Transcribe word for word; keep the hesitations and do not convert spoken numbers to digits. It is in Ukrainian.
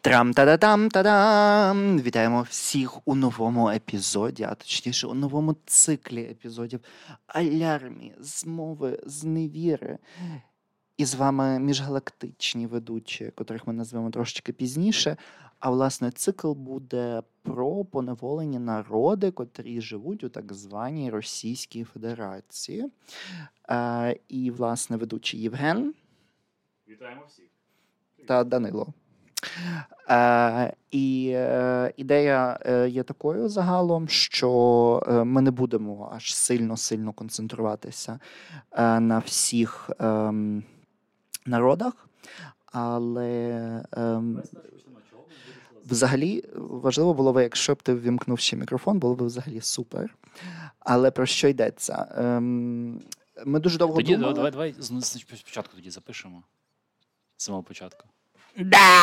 Трам-та-да-там-та-дам! Вітаємо всіх у новому епізоді, а точніше у новому циклі епізодів Алярмії, Змови, Зневіри. І з вами міжгалактичні ведучі, котрих ми назвемо трошечки пізніше. А, власне, цикл буде про поневолені народи, котрі живуть у так званій Російській Федерації. Е, і, власне, ведучий Євген. Вітаємо всіх. Та Данило. Е, і е, ідея є такою загалом, що ми не будемо аж сильно-сильно концентруватися е, на всіх е, народах, але е, взагалі важливо було би, якщо б ти ввімкнув ще мікрофон, було б взагалі супер. Але про що йдеться? Е, ми дуже довго тоді, думали. Давай, давай спочатку тоді запишемо. З самого початку. Да!